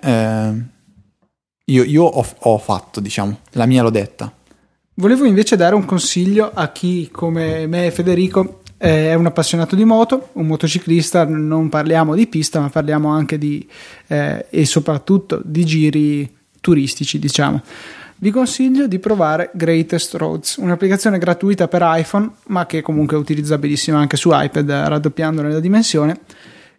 io ho fatto, diciamo, la mia l'ho detta. Volevo invece dare un consiglio a chi come me e Federico è un appassionato di moto, un motociclista. Non parliamo di pista, ma parliamo anche di e soprattutto di giri turistici, diciamo. Vi consiglio di provare Greatest Roads, un'applicazione gratuita per iPhone, ma che comunque è utilizzabilissima anche su iPad, raddoppiandone la dimensione,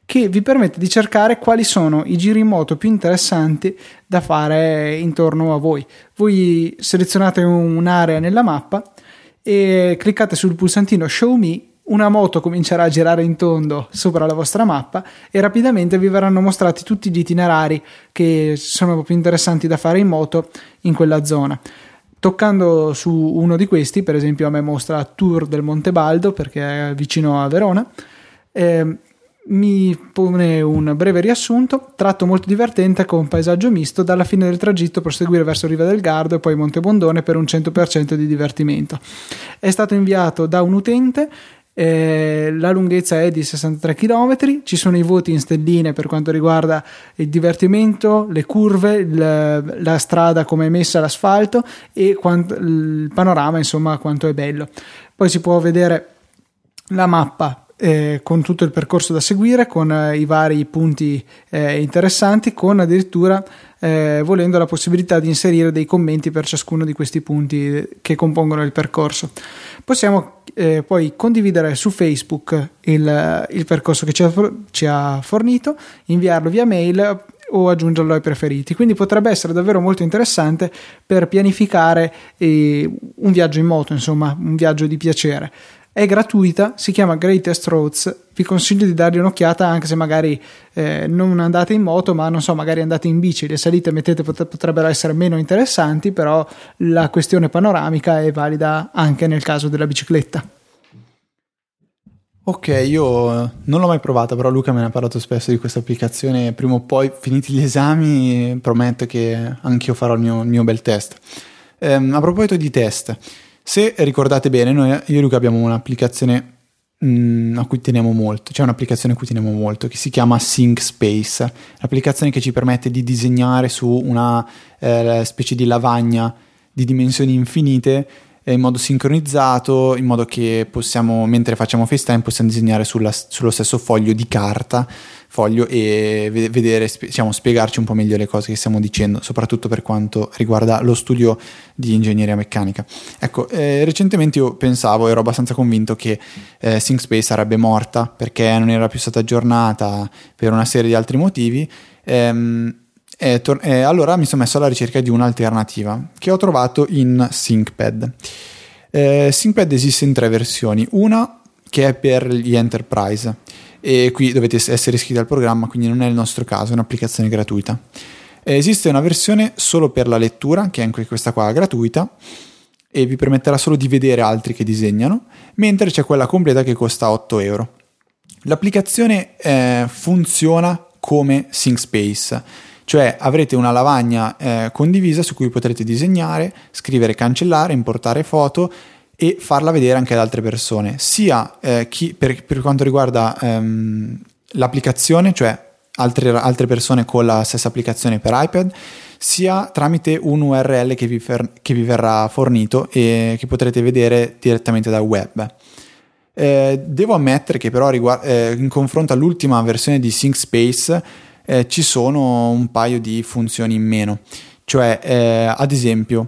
che vi permette di cercare quali sono i giri in moto più interessanti da fare intorno a voi. Voi selezionate un'area nella mappa e cliccate sul pulsantino Show Me, una moto comincerà a girare in tondo sopra la vostra mappa e rapidamente vi verranno mostrati tutti gli itinerari che sono più interessanti da fare in moto in quella zona. Toccando su uno di questi, per esempio a me mostra Tour del Monte Baldo perché è vicino a Verona, mi pone un breve riassunto, tratto molto divertente con paesaggio misto, dalla fine del tragitto proseguire verso Riva del Gardo e poi Monte Bondone per un 100% di divertimento. È stato inviato da un utente, la lunghezza è di 63 km, ci sono i voti in stelline per quanto riguarda il divertimento, le curve, la strada come è messa, l'asfalto e il panorama, insomma, quanto è bello. Poi si può vedere la mappa con tutto il percorso da seguire, con i vari punti interessanti, con addirittura volendo la possibilità di inserire dei commenti per ciascuno di questi punti che compongono il percorso. Possiamo poi condividere su Facebook il percorso che ci ha fornito, inviarlo via mail o aggiungerlo ai preferiti, quindi potrebbe essere davvero molto interessante per pianificare un viaggio in moto, insomma un viaggio di piacere. È gratuita, si chiama Greatest Roads, vi consiglio di dargli un'occhiata anche se magari non andate in moto, ma non so, magari andate in bici, le salite mettete potrebbero essere meno interessanti, però la questione panoramica è valida anche nel caso della bicicletta. Ok, io non l'ho mai provata, però Luca me ne ha parlato spesso di questa applicazione. Prima o poi, finiti gli esami, prometto che anch'io farò il mio bel test. A proposito di test, se ricordate bene, io e Luca abbiamo un'applicazione a cui teniamo molto, c'è un'applicazione a cui teniamo molto che si chiama Sync Space, l'applicazione che ci permette di disegnare su una specie di lavagna di dimensioni infinite in modo sincronizzato, in modo che possiamo, mentre facciamo FaceTime, possiamo disegnare sullo stesso foglio di carta, e vedere, diciamo, spiegarci un po' meglio le cose che stiamo dicendo, soprattutto per quanto riguarda lo studio di ingegneria meccanica. Ecco, recentemente io pensavo, ero abbastanza convinto che SyncSpace sarebbe morta perché non era più stata aggiornata per una serie di altri motivi. Allora mi sono messo alla ricerca di un'alternativa che ho trovato in SyncPad. SyncPad esiste in 3 versioni, una che è per gli enterprise e qui dovete essere iscritti al programma, quindi non è il nostro caso, è un'applicazione gratuita. Esiste una versione solo per la lettura, che è anche questa qua gratuita e vi permetterà solo di vedere altri che disegnano, mentre c'è quella completa che costa 8 euro. L'applicazione funziona come SyncSpace, cioè avrete una lavagna condivisa su cui potrete disegnare, scrivere, cancellare, importare foto e farla vedere anche ad altre persone, sia per quanto riguarda l'applicazione, cioè altre persone con la stessa applicazione per iPad, sia tramite un URL che vi verrà fornito e che potrete vedere direttamente dal web. Devo ammettere che però in confronto all'ultima versione di SyncSpace ci sono un paio di funzioni in meno, cioè ad esempio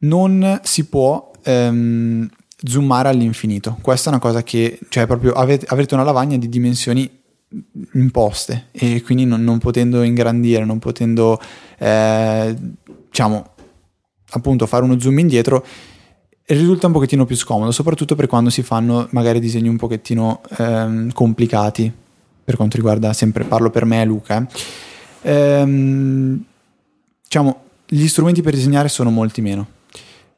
non si può zoomare all'infinito. Questa è una cosa che, cioè, proprio avrete una lavagna di dimensioni imposte e quindi non potendo ingrandire, non potendo diciamo appunto fare uno zoom indietro, risulta un pochettino più scomodo, soprattutto per quando si fanno magari disegni un pochettino complicati. Per quanto riguarda, sempre parlo per me e Luca, diciamo gli strumenti per disegnare sono molti meno,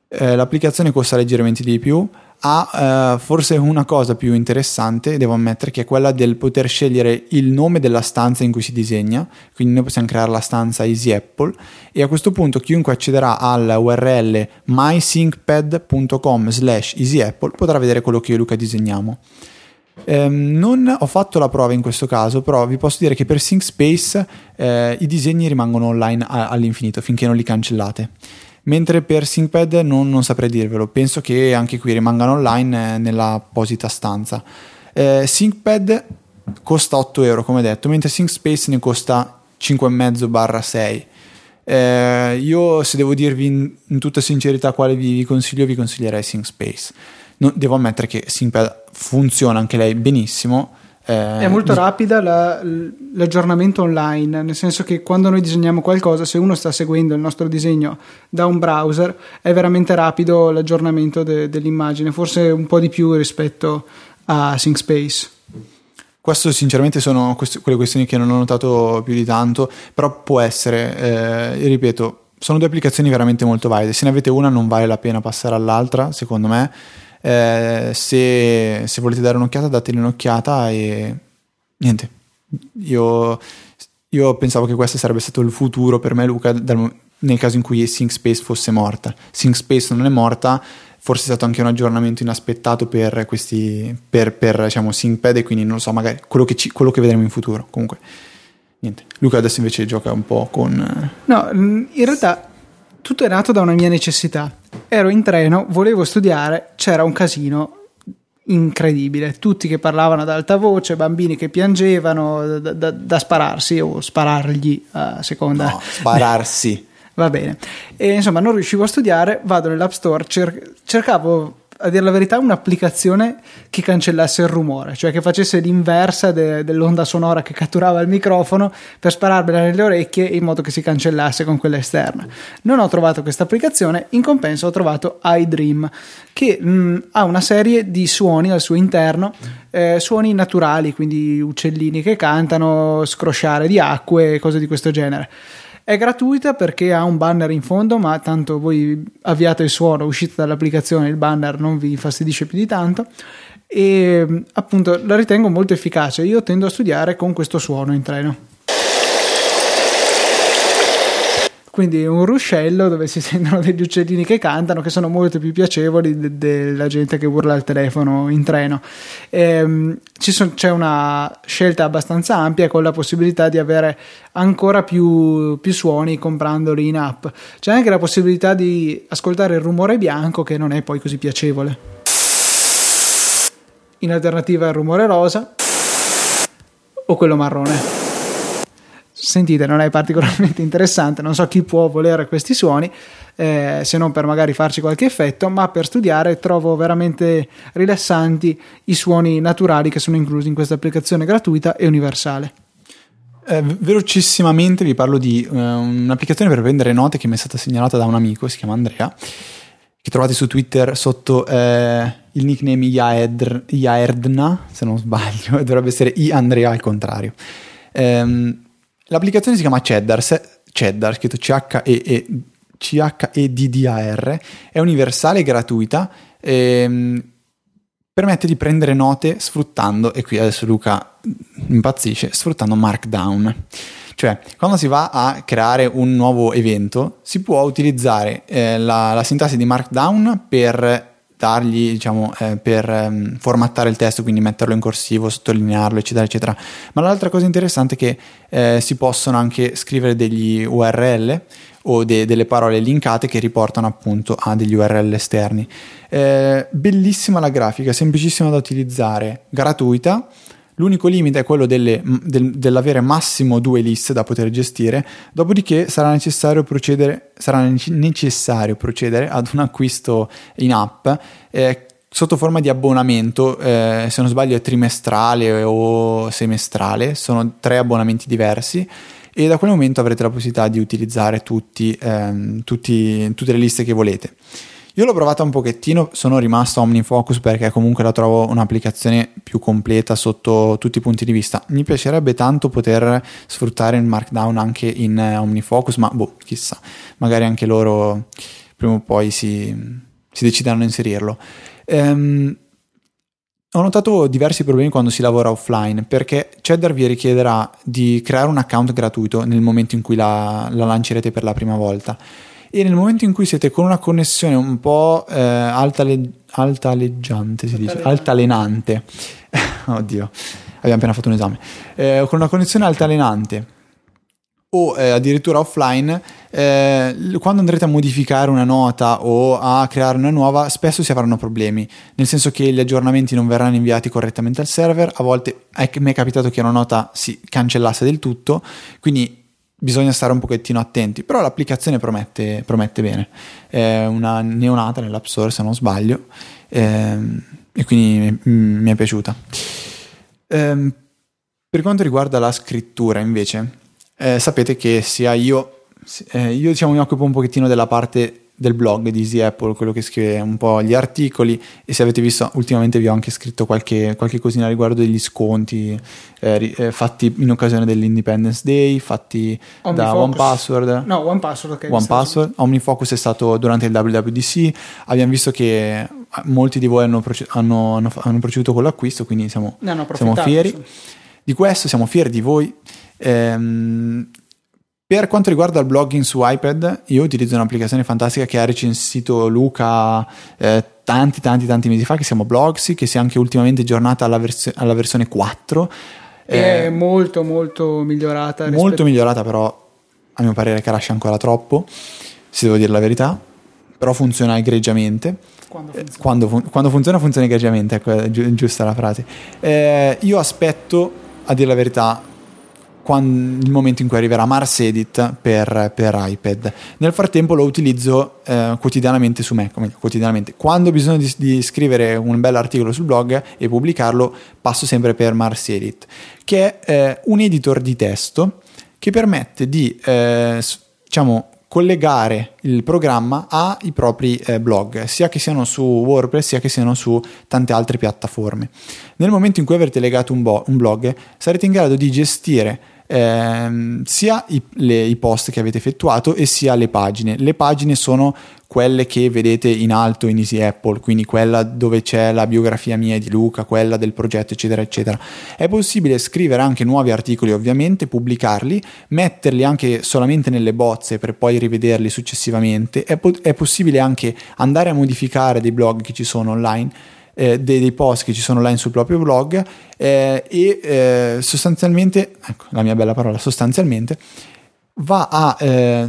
l'applicazione costa leggermente di più, ha forse una cosa più interessante, devo ammettere, che è quella del poter scegliere il nome della stanza in cui si disegna, quindi noi possiamo creare la stanza Easy Apple e a questo punto chiunque accederà al URL mysyncpad.com/easyapple potrà vedere quello che io e Luca disegniamo. Non ho fatto la prova in questo caso, però vi posso dire che per SyncSpace i disegni rimangono online all'infinito finché non li cancellate, mentre per SyncPad non saprei dirvelo, penso che anche qui rimangano online nell'apposita stanza. SyncPad costa 8 euro come detto, mentre SyncSpace ne costa 5,5/6. Io, se devo dirvi in tutta sincerità quale vi consiglio, vi consiglierei SyncSpace. Devo ammettere che SyncPad funziona anche lei benissimo. È molto rapida l'aggiornamento online, nel senso che quando noi disegniamo qualcosa, se uno sta seguendo il nostro disegno da un browser, è veramente rapido l'aggiornamento dell'immagine, forse un po' di più rispetto a SyncSpace. Questo sinceramente sono quelle questioni che non ho notato più di tanto, però può essere, ripeto, sono 2 applicazioni veramente molto valide. Se ne avete una non vale la pena passare all'altra, secondo me. Se volete dare un'occhiata, dateli un'occhiata e niente, io pensavo che questo sarebbe stato il futuro per me, Luca, nel caso in cui SyncSpace fosse morta. SyncSpace non è morta, forse è stato anche un aggiornamento inaspettato per questi per diciamo SyncPad, e quindi non lo so, magari quello che vedremo in futuro. Comunque niente, Luca adesso invece gioca un po' con... No, in realtà tutto è nato da una mia necessità. Ero in treno, volevo studiare, c'era un casino incredibile, tutti che parlavano ad alta voce, bambini che piangevano da spararsi o sparargli a seconda. No, spararsi. Va bene. E insomma non riuscivo a studiare, vado nell'App Store, cercavo, a dire la verità, un'applicazione che cancellasse il rumore, cioè che facesse l'inversa dell'onda sonora che catturava il microfono, per spararmela nelle orecchie in modo che si cancellasse con quella esterna. Non ho trovato questa applicazione, in compenso ho trovato iDream, che ha una serie di suoni al suo interno, suoni naturali, quindi uccellini che cantano, scrosciare di acque, cose di questo genere. È gratuita perché ha un banner in fondo, ma tanto voi avviate il suono, uscite dall'applicazione, il banner non vi infastidisce più di tanto, e appunto la ritengo molto efficace. Io tendo a studiare con questo suono in treno, quindi un ruscello dove si sentono degli uccellini che cantano, che sono molto più piacevoli della gente che urla al telefono in treno. C'è una scelta abbastanza ampia, con la possibilità di avere ancora più suoni comprandoli in app. C'è anche la possibilità di ascoltare il rumore bianco, che non è poi così piacevole, in alternativa al rumore rosa o quello marrone. Sentite, non è particolarmente interessante, non so chi può volere questi suoni, se non per magari farci qualche effetto, ma per studiare trovo veramente rilassanti i suoni naturali che sono inclusi in questa applicazione gratuita e universale. Velocissimamente vi parlo di un'applicazione per prendere note che mi è stata segnalata da un amico, si chiama Andrea, che trovate su Twitter sotto il nickname Iaerdna, se non sbaglio, dovrebbe essere Andrea al contrario. L'applicazione si chiama Cheddar, scritto C-H-E-D-D-A-R, è universale e gratuita, permette di prendere note sfruttando, e qui adesso Luca impazzisce, sfruttando Markdown. Cioè, quando si va a creare un nuovo evento, si può utilizzare la sintassi di Markdown per dargli, diciamo, per formattare il testo, quindi metterlo in corsivo, sottolinearlo, eccetera eccetera. Ma l'altra cosa interessante è che si possono anche scrivere degli URL o delle parole linkate che riportano appunto a degli URL esterni. Bellissima la grafica, semplicissima da utilizzare, gratuita. L'unico limite è quello dell'avere massimo 2 liste da poter gestire, dopodiché sarà necessario procedere ad un acquisto in app sotto forma di abbonamento, se non sbaglio è trimestrale o semestrale, sono 3 abbonamenti diversi, e da quel momento avrete la possibilità di utilizzare tutte le liste che volete. Io l'ho provata un pochettino, sono rimasto a OmniFocus perché comunque la trovo un'applicazione più completa sotto tutti i punti di vista. Mi piacerebbe tanto poter sfruttare il Markdown anche in OmniFocus, ma chissà, magari anche loro prima o poi si decidano a inserirlo. Ho notato diversi problemi quando si lavora offline, perché Cheddar vi richiederà di creare un account gratuito nel momento in cui la lancerete per la prima volta. E nel momento in cui siete con una connessione un po' altalenante, oddio, abbiamo appena fatto un esame, con una connessione altalenante o addirittura offline, quando andrete a modificare una nota o a creare una nuova, spesso si avranno problemi, nel senso che gli aggiornamenti non verranno inviati correttamente al server. A volte mi è capitato che una nota si cancellasse del tutto, quindi bisogna stare un pochettino attenti, però l'applicazione promette bene. È una neonata nell'App Store, se non sbaglio, e quindi mi è piaciuta. Per quanto riguarda la scrittura, invece, sapete che sia io diciamo, mi occupo un pochettino della parte del blog di Easy Apple, quello che scrive un po' gli articoli, e se avete visto ultimamente vi ho anche scritto qualche cosina riguardo degli sconti fatti in occasione dell'Independence Day, fatti da One Password. OmniFocus è stato durante il WWDC, abbiamo visto che molti di voi hanno proceduto con l'acquisto, quindi siamo fieri di questo, siamo fieri di voi. Per quanto riguarda il blogging su iPad, io utilizzo un'applicazione fantastica che ha recensito Luca tanti mesi fa, che si chiama Blogsy, che si è anche ultimamente aggiornata alla versione 4. È molto migliorata. Migliorata, però a mio parere crasha ancora troppo, se devo dire la verità, però funziona egregiamente. Quando funziona egregiamente, ecco, è giusta la frase. Io aspetto, a dire la verità, il momento in cui arriverà MarsEdit per iPad. Nel frattempo lo utilizzo quotidianamente su Mac, quando ho bisogno di scrivere un bel articolo sul blog e pubblicarlo, passo sempre per MarsEdit, che è un editor di testo che permette di collegare il programma ai propri blog, sia che siano su WordPress sia che siano su tante altre piattaforme. Nel momento in cui avrete legato un blog, sarete in grado di gestire sia i post che avete effettuato e sia le pagine. Le pagine sono quelle che vedete in alto in Easy Apple, quindi quella dove c'è la biografia mia e di Luca, quella del progetto, eccetera eccetera. È possibile scrivere anche nuovi articoli, ovviamente, pubblicarli, metterli anche solamente nelle bozze per poi rivederli successivamente. È possibile anche andare a modificare dei blog che ci sono online, dei post che ci sono online sul proprio blog, sostanzialmente, ecco la mia bella parola, sostanzialmente va a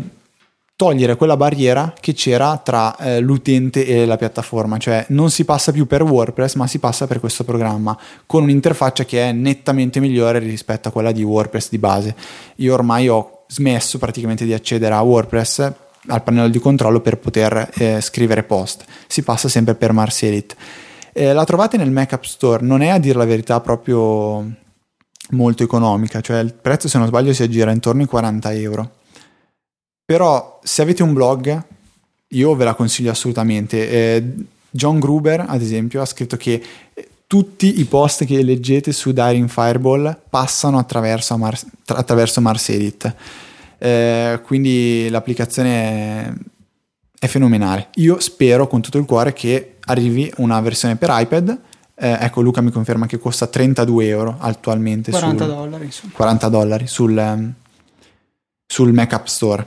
togliere quella barriera che c'era tra l'utente e la piattaforma, cioè non si passa più per WordPress ma si passa per questo programma con un'interfaccia che è nettamente migliore rispetto a quella di WordPress di base. Io ormai ho smesso praticamente di accedere a WordPress, al pannello di controllo, per poter scrivere post. Si passa sempre per MarsEdit. La trovate nel Mac App Store, non è, a dir la verità, proprio molto economica, cioè il prezzo, se non sbaglio, si aggira intorno ai €40. Però se avete un blog io ve la consiglio assolutamente. John Gruber, ad esempio, ha scritto che tutti i post che leggete su Daring Fireball passano attraverso MarsEdit, quindi l'applicazione è fenomenale. Io spero con tutto il cuore che arrivi una versione per iPad. Ecco, Luca mi conferma che costa €32 attualmente, $40 sul Mac App Store,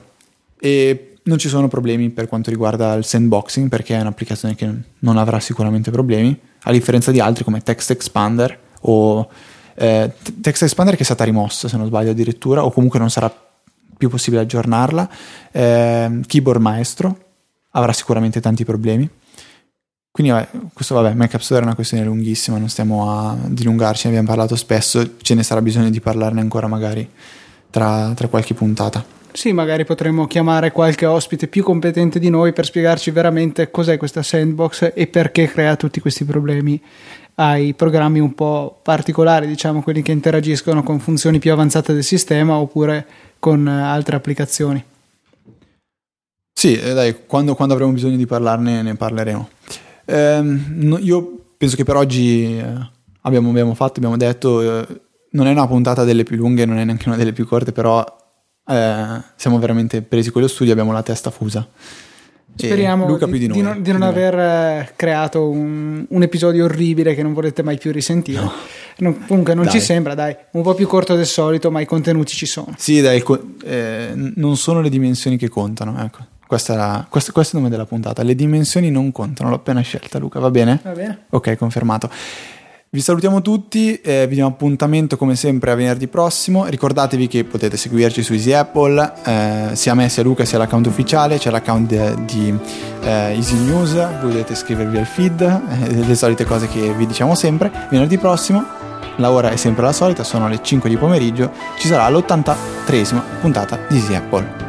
e non ci sono problemi per quanto riguarda il sandboxing, perché è un'applicazione che non avrà sicuramente problemi, a differenza di altri come Text Expander o Text Expander, che è stata rimossa, se non sbaglio, addirittura, o comunque non sarà più possibile aggiornarla. Keyboard Maestro avrà sicuramente tanti problemi. Quindi Mac App Store è una questione lunghissima, non stiamo a dilungarci, ne abbiamo parlato spesso, ce ne sarà bisogno di parlarne ancora magari tra qualche puntata. Sì, magari potremmo chiamare qualche ospite più competente di noi per spiegarci veramente cos'è questa sandbox e perché crea tutti questi problemi ai programmi un po' particolari, diciamo quelli che interagiscono con funzioni più avanzate del sistema oppure con altre applicazioni. Sì, dai, quando avremo bisogno di parlarne ne parleremo. Io penso che per oggi abbiamo detto, non è una puntata delle più lunghe, non è neanche una delle più corte, però siamo veramente presi con lo studio, abbiamo la testa fusa. Speriamo di non aver creato un episodio orribile che non volete mai più risentire. No. Ci sembra, dai, un po' più corto del solito, ma i contenuti ci sono. Sì, dai, non sono le dimensioni che contano, ecco. Questo è il nome della puntata. Le dimensioni non contano, l'ho appena scelta, Luca, va bene? Va bene. Ok, confermato. Vi salutiamo tutti, vi diamo appuntamento come sempre a venerdì prossimo. Ricordatevi che potete seguirci su Easy Apple, sia me, sia Luca, sia l'account ufficiale, c'è l'account di Easy News, potete iscrivervi al feed, le solite cose che vi diciamo sempre. Venerdì prossimo, la ora è sempre la solita, sono le 5 di pomeriggio, ci sarà l'83esima puntata di Easy Apple.